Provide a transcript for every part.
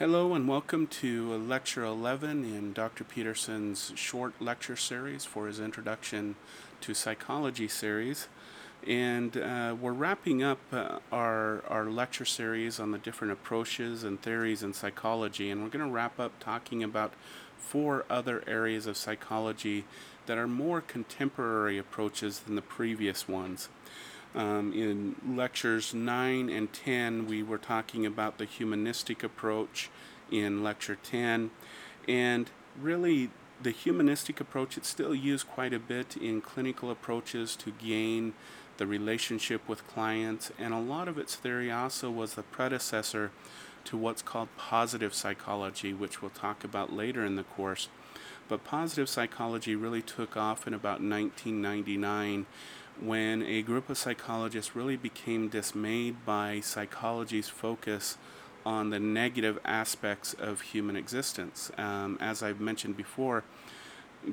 Hello and welcome to Lecture 11 in Dr. Peterson's short lecture series for his Introduction to Psychology series. And we're wrapping up our lecture series on the different approaches and theories in psychology. And we're going to wrap up talking about four other areas of psychology that are more contemporary approaches than the previous ones. In lectures 9 and 10, we were talking about the humanistic approach in lecture 10. And really, the humanistic approach, it's still used quite a bit in clinical approaches to gain the relationship with clients. And a lot of its theory also was the predecessor to what's called positive psychology, which we'll talk about later in the course. But positive psychology really took off in about 1999. When a group of psychologists really became dismayed by psychology's focus on the negative aspects of human existence. As I've mentioned before,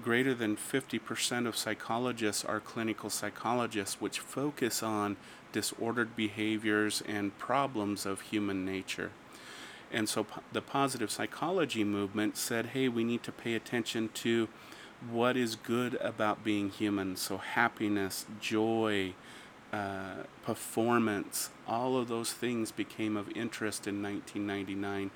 greater than 50% of psychologists are clinical psychologists, which focus on disordered behaviors and problems of human nature. And so the positive psychology movement said, hey, we need to pay attention to what is good about being human. So happiness, joy, performance, all of those things became of interest in 1999.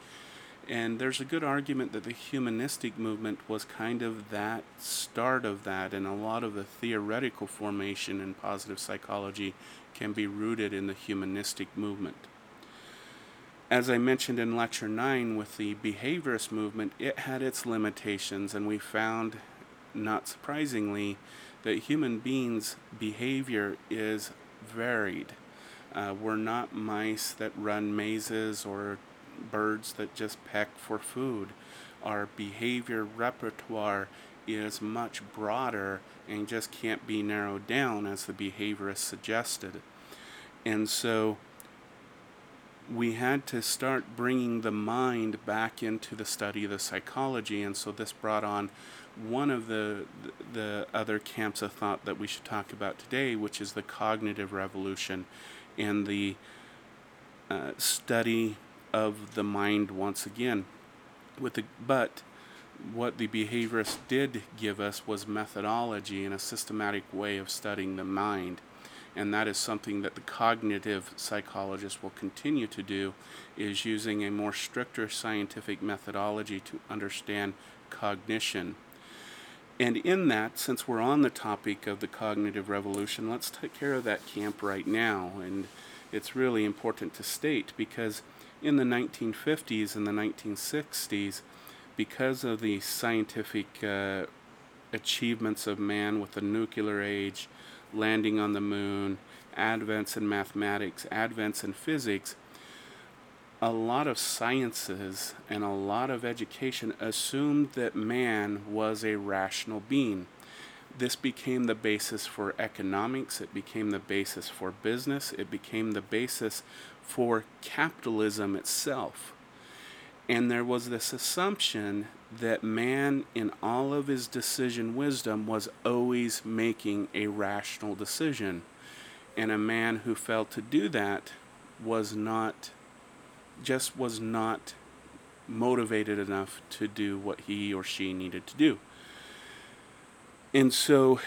And there's a good argument that the humanistic movement was kind of that start of that, and a lot of the theoretical formation in positive psychology can be rooted in the humanistic movement. As I mentioned in Lecture 9 with the behaviorist movement, it had its limitations, and we found, not surprisingly, that human beings' behavior is varied. We're not mice that run mazes or birds that just peck for food. Our behavior repertoire is much broader and just can't be narrowed down as the behaviorist suggested. And so we had to start bringing the mind back into the study of the psychology, and so this brought on one of the other camps of thought that we should talk about today, which is the cognitive revolution and the study of the mind once again. But what the behaviorist did give us was methodology and a systematic way of studying the mind. And that is something that the cognitive psychologist will continue to do, is using a more stricter scientific methodology to understand cognition. And in that, since we're on the topic of the cognitive revolution, let's take care of that camp right now. And it's really important to state, because in the 1950s and the 1960s, because of the scientific achievements of man with the nuclear age, landing on the moon, advents in mathematics, advents in physics, a lot of sciences and a lot of education assumed that man was a rational being. This became the basis for economics, it became the basis for business, it became the basis for capitalism itself. And there was this assumption that man, in all of his decision wisdom, was always making a rational decision. And a man who failed to do that was not motivated enough to do what he or she needed to do. And so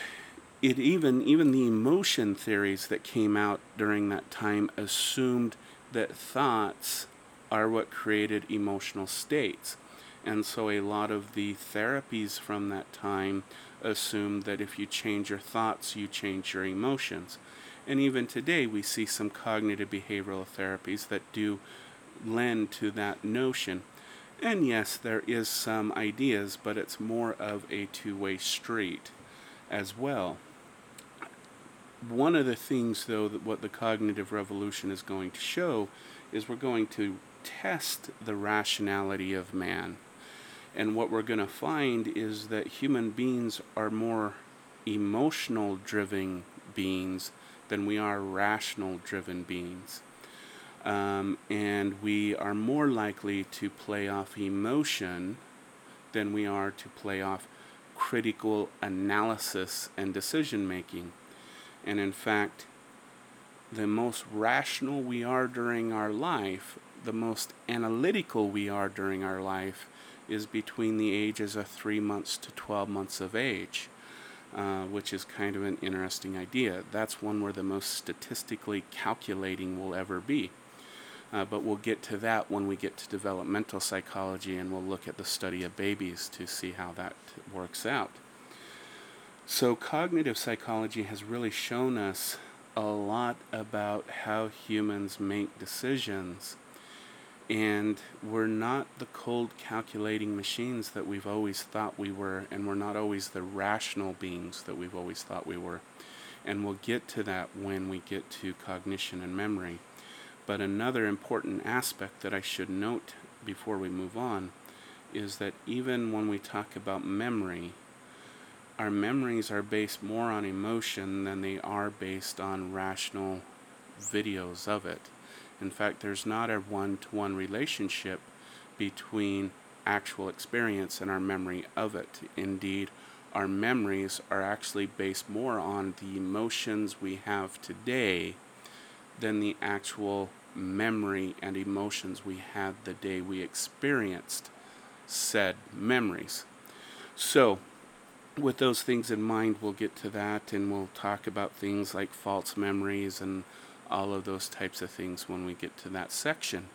it even the emotion theories that came out during that time assumed that thoughts are what created emotional states. And so a lot of the therapies from that time assumed that if you change your thoughts, you change your emotions. And even today we see some cognitive behavioral therapies that do lend to that notion. And yes, there is some ideas, but it's more of a two-way street as well. One of the things, though, that what the cognitive revolution is going to show is we're going to test the rationality of man. And what we're going to find is that human beings are more emotional driven beings than we are rational driven beings. And we are more likely to play off emotion than we are to play off critical analysis and decision making. And in fact, the most rational we are during our life, the most analytical we are during our life is between the ages of 3 months to 12 months of age, which is kind of an interesting idea. That's one where the most statistically calculating we'll ever be. But we'll get to that when we get to developmental psychology, and we'll look at the study of babies to see how that works out. So cognitive psychology has really shown us a lot about how humans make decisions, and we're not the cold calculating machines that we've always thought we were, and we're not always the rational beings that we've always thought we were. And we'll get to that when we get to cognition and memory. But another important aspect that I should note before we move on is that even when we talk about memory, our memories are based more on emotion than they are based on rational videos of it. In fact, there's not a one-to-one relationship between actual experience and our memory of it. Indeed, our memories are actually based more on the emotions we have today than the actual memory and emotions we had the day we experienced said memories. So, with those things in mind, we'll get to that, and we'll talk about things like false memories and all of those types of things when we get to that section.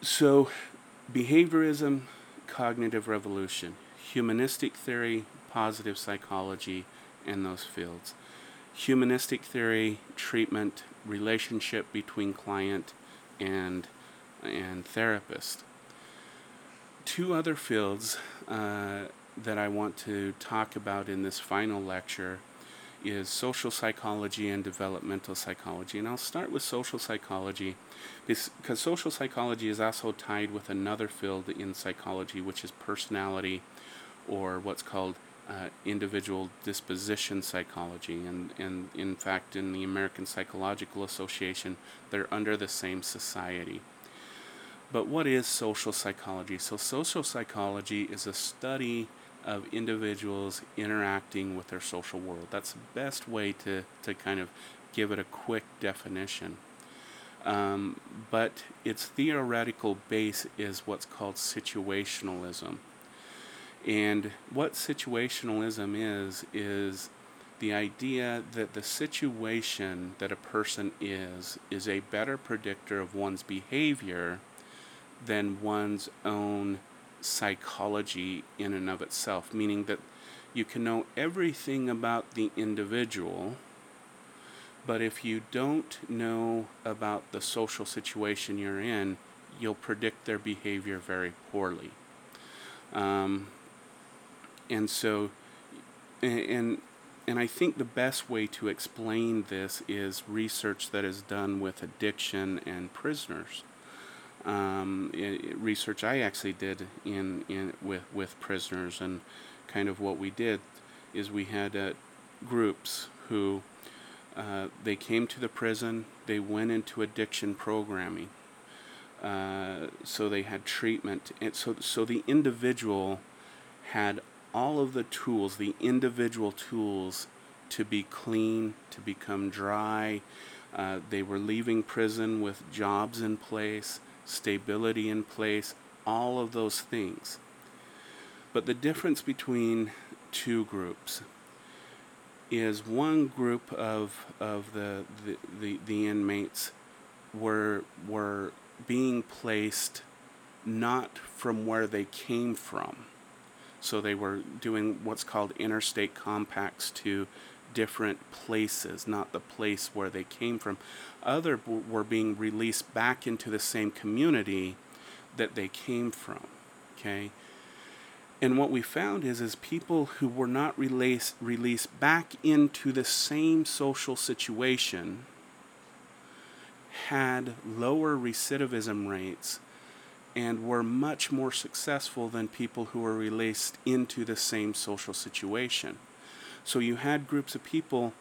So, behaviorism, cognitive revolution, humanistic theory, positive psychology, and those fields. Humanistic theory, treatment, relationship between client and therapist. Two other fields that I want to talk about in this final lecture is social psychology and developmental psychology. And I'll start with social psychology because social psychology is also tied with another field in psychology, which is personality, or what's called individual disposition psychology. And in fact, in the American Psychological Association, they're under the same society. But what is social psychology? So social psychology is a study of individuals interacting with their social world. That's the best way to kind of give it a quick definition. But its theoretical base is what's called situationalism. And what situationalism is the idea that the situation that a person is a better predictor of one's behavior than one's own psychology in and of itself, meaning that you can know everything about the individual, but if you don't know about the social situation you're in, you'll predict their behavior very poorly. And I think the best way to explain this is research that is done with addiction and prisoners. Research I actually did with prisoners, and kind of what we did is we had groups who they came to the prison, they went into addiction programming, so they had treatment, and so the individual had all of the tools, the individual tools, to be clean, to become dry. They were leaving prison with jobs in place, stability in place, all of those things. But the difference between two groups is one group of the inmates were being placed not from where they came from. So they were doing what's called interstate compacts to different places, not the place where they came from. Other were being released back into the same community that they came from, okay? And what we found is people who were not released back into the same social situation had lower recidivism rates and were much more successful than people who were released into the same social situation. So you had groups of people,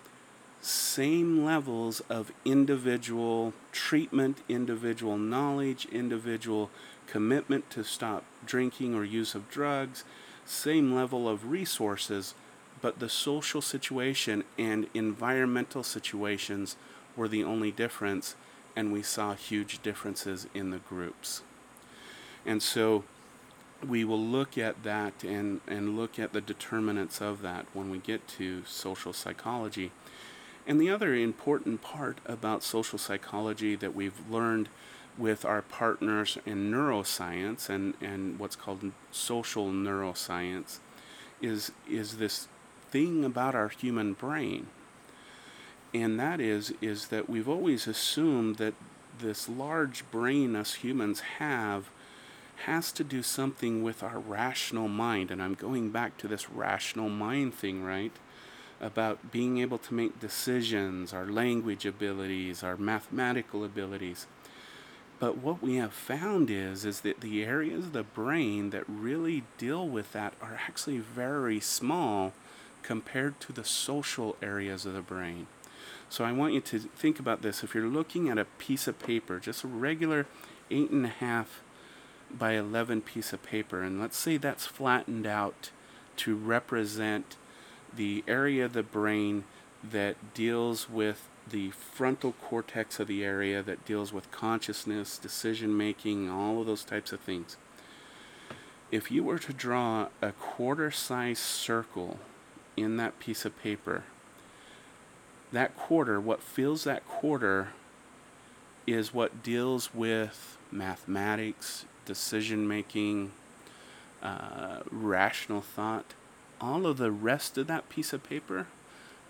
same levels of individual treatment, individual knowledge, individual commitment to stop drinking or use of drugs, same level of resources, but the social situation and environmental situations were the only difference, and we saw huge differences in the groups. And so we will look at that and look at the determinants of that when we get to social psychology. And the other important part about social psychology that we've learned with our partners in neuroscience and what's called social neuroscience is this thing about our human brain. And that is that we've always assumed that this large brain us humans have has to do something with our rational mind. And I'm going back to this rational mind thing, right? About being able to make decisions, our language abilities, our mathematical abilities. But what we have found is that the areas of the brain that really deal with that are actually very small compared to the social areas of the brain. So I want you to think about this. If you're looking at a piece of paper, just a regular 8.5 by 11 piece of paper, and let's say that's flattened out to represent the area of the brain that deals with the frontal cortex of the area that deals with consciousness, decision making, all of those types of things. If you were to draw a quarter-sized circle in that piece of paper, that quarter, what fills that quarter is what deals with mathematics, decision making, rational thought. All of the rest of that piece of paper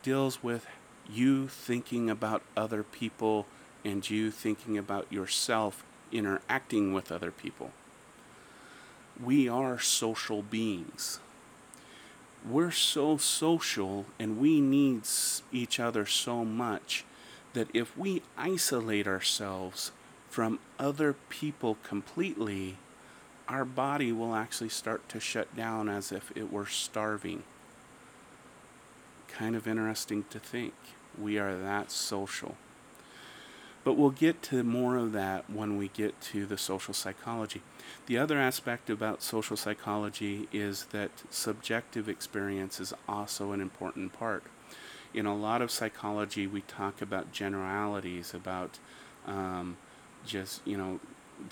deals with you thinking about other people and you thinking about yourself interacting with other people. We are social beings. We're so social and we need each other so much that if we isolate ourselves from other people completely, our body will actually start to shut down as if it were starving. Kind of interesting to think. We are that social. But we'll get to more of that when we get to the social psychology. The other aspect about social psychology is that subjective experience is also an important part. In a lot of psychology, we talk about generalities, about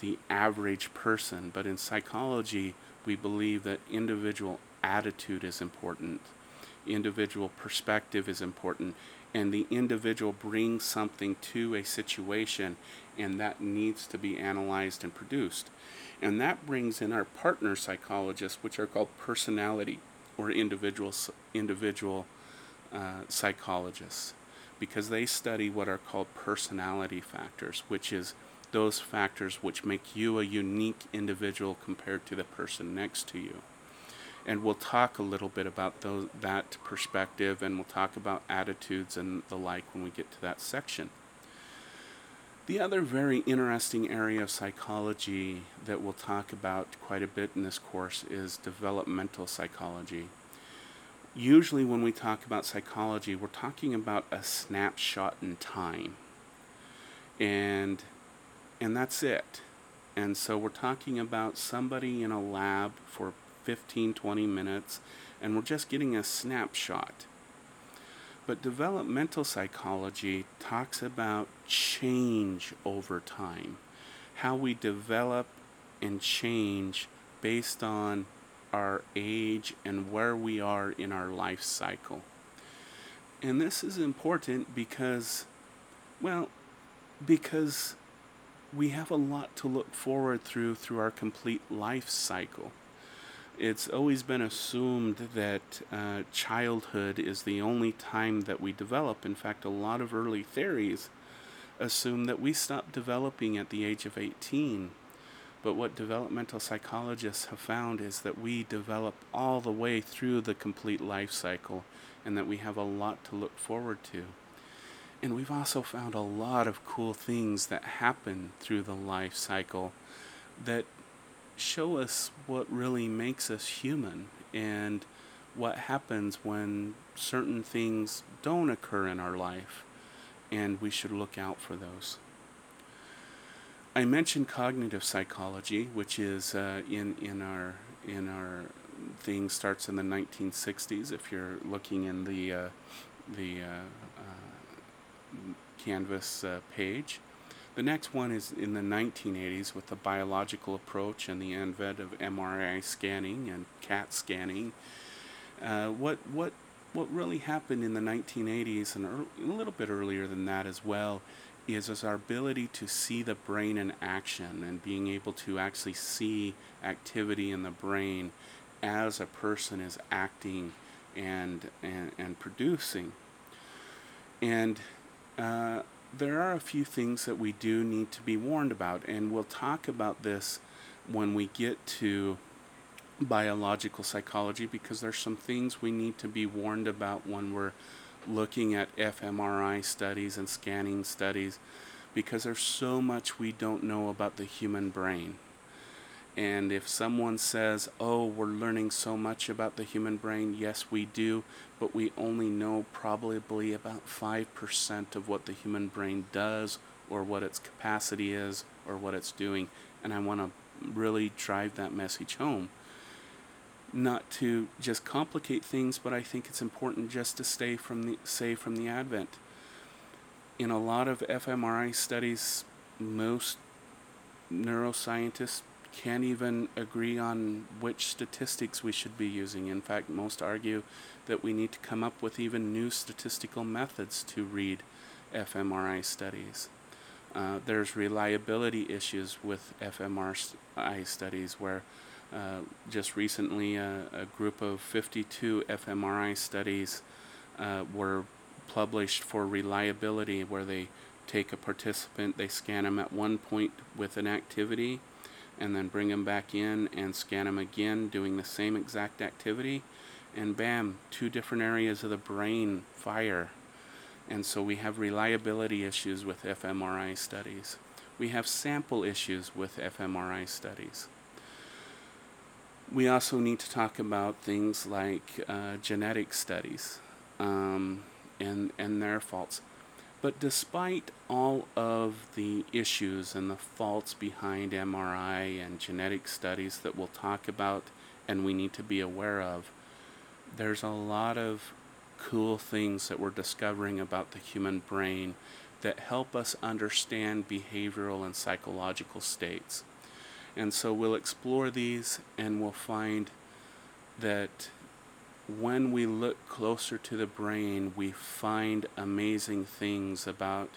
the average person, but in psychology we believe that individual attitude is important, individual perspective is important, and the individual brings something to a situation and that needs to be analyzed and produced. And that brings in our partner psychologists, which are called personality or individual psychologists, because they study what are called personality factors, which is those factors which make you a unique individual compared to the person next to you. And we'll talk a little bit about that perspective, and we'll talk about attitudes and the like when we get to that section. The other very interesting area of psychology that we'll talk about quite a bit in this course is developmental psychology. Usually when we talk about psychology, we're talking about a snapshot in time. And that's it. And so we're talking about somebody in a lab for 15-20 minutes, and we're just getting a snapshot. But developmental psychology talks about change over time, how we develop and change based on our age and where we are in our life cycle. And this is important because we have a lot to look forward through our complete life cycle. It's always been assumed that childhood is the only time that we develop. In fact, a lot of early theories assume that we stop developing at the age of 18. But what developmental psychologists have found is that we develop all the way through the complete life cycle and that we have a lot to look forward to. And we've also found a lot of cool things that happen through the life cycle that show us what really makes us human and what happens when certain things don't occur in our life, and we should look out for those. I mentioned cognitive psychology, which is in our thing, starts in the 1960s. If you're looking in the Canvas page. The next one is in the 1980s with the biological approach and the advent of MRI scanning and CAT scanning. What really happened in the 1980s and a little bit earlier than that as well is our ability to see the brain in action and being able to actually see activity in the brain as a person is acting and producing. And there are a few things that we do need to be warned about, and we'll talk about this when we get to biological psychology, because there's some things we need to be warned about when we're looking at fMRI studies and scanning studies, because there's so much we don't know about the human brain. And if someone says, oh, we're learning so much about the human brain, yes, we do, but we only know probably about 5% of what the human brain does or what its capacity is or what it's doing. And I want to really drive that message home. Not to just complicate things, but I think it's important just to stay from the advent. In a lot of fMRI studies, most neuroscientists can't even agree on which statistics we should be using. In fact, most argue that we need to come up with even new statistical methods to read fMRI studies. There's reliability issues with fMRI studies where just recently a group of 52 fMRI studies were published for reliability, where they take a participant, they scan them at one point with an activity, and then bring them back in and scan them again doing the same exact activity, and bam, two different areas of the brain fire. And so we have reliability issues with fMRI studies. We have sample issues with fMRI studies. We also need to talk about things like genetic studies and their faults. But despite all of the issues and the faults behind MRI and genetic studies that we'll talk about and we need to be aware of, there's a lot of cool things that we're discovering about the human brain that help us understand behavioral and psychological states. And so we'll explore these, and we'll find that when we look closer to the brain, we find amazing things about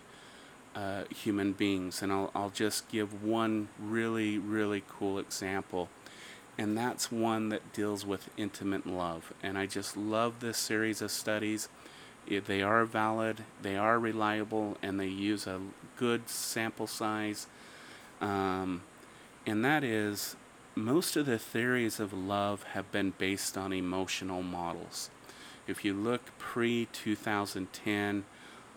human beings. And I'll just give one really, really cool example. And that's one that deals with intimate love. And I just love this series of studies. They are valid, they are reliable, and they use a good sample size. And that is, most of the theories of love have been based on emotional models. If you look pre-2010,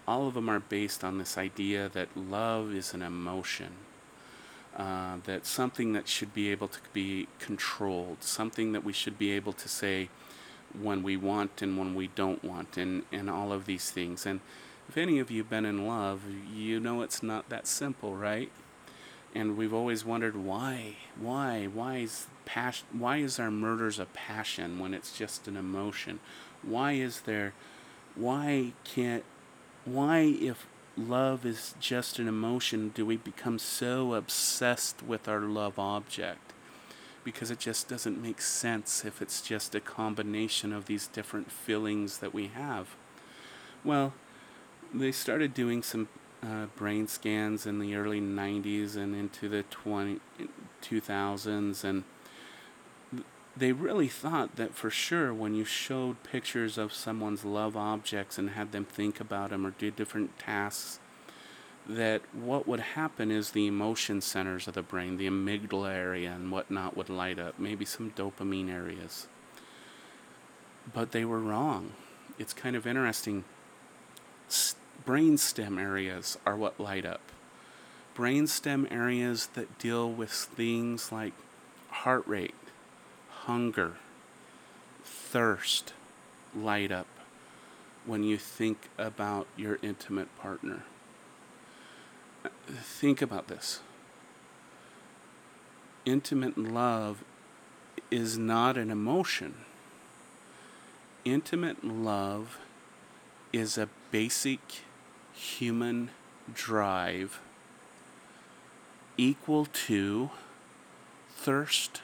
all of them are based on this idea that love is an emotion, that's something that should be able to be controlled, something that we should be able to say when we want and when we don't want, and all of these things. And if any of you have been in love, you know it's not that simple, right? And we've always wondered why is our murders a passion when it's just an emotion? Why if love is just an emotion, do we become so obsessed with our love object? Because it just doesn't make sense if it's just a combination of these different feelings that we have. Well, they started doing some brain scans in the early 90s and into the 2000s, and they really thought that for sure when you showed pictures of someone's love objects and had them think about them or do different tasks, that what would happen is the emotion centers of the brain, the amygdala area and whatnot, would light up, maybe some dopamine areas. But they were wrong. It's kind of interesting. Brainstem areas are what light up. Brainstem areas that deal with things like heart rate, hunger, thirst light up when you think about your intimate partner. Think about this. Intimate love is not an emotion. Intimate love is a basic human drive equal to thirst,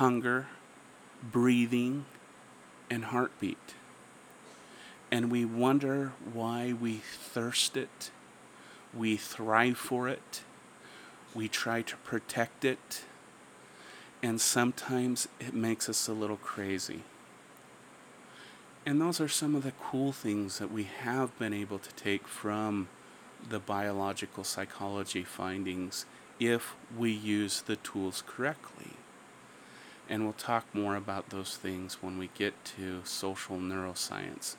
hunger, breathing, and heartbeat. And we wonder why we thirst it, we thrive for it, we try to protect it, and sometimes it makes us a little crazy. And those are some of the cool things that we have been able to take from the biological psychology findings if we use the tools correctly. And we'll talk more about those things when we get to social neuroscience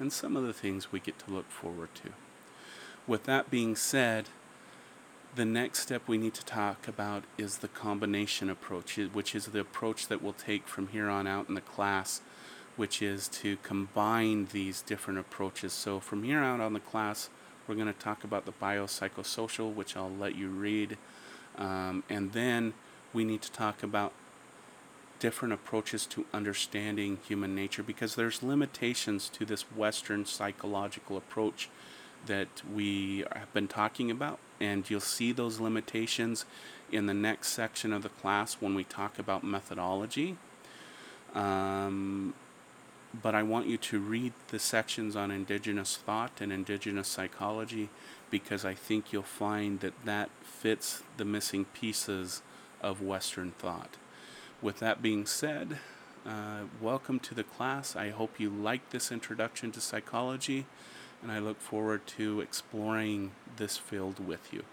and some of the things we get to look forward to. With that being said, the next step we need to talk about is the combination approach, which is the approach that we'll take from here on out in the class, which is to combine these different approaches. So from here out on the class, we're going to talk about the biopsychosocial, which I'll let you read, and then we need to talk about different approaches to understanding human nature, because there's limitations to this Western psychological approach that we have been talking about, and you'll see those limitations in the next section of the class when we talk about methodology. But I want you to read the sections on indigenous thought and indigenous psychology, because I think you'll find that that fits the missing pieces of Western thought. With that being said, welcome to the class. I hope you like this introduction to psychology, and I look forward to exploring this field with you.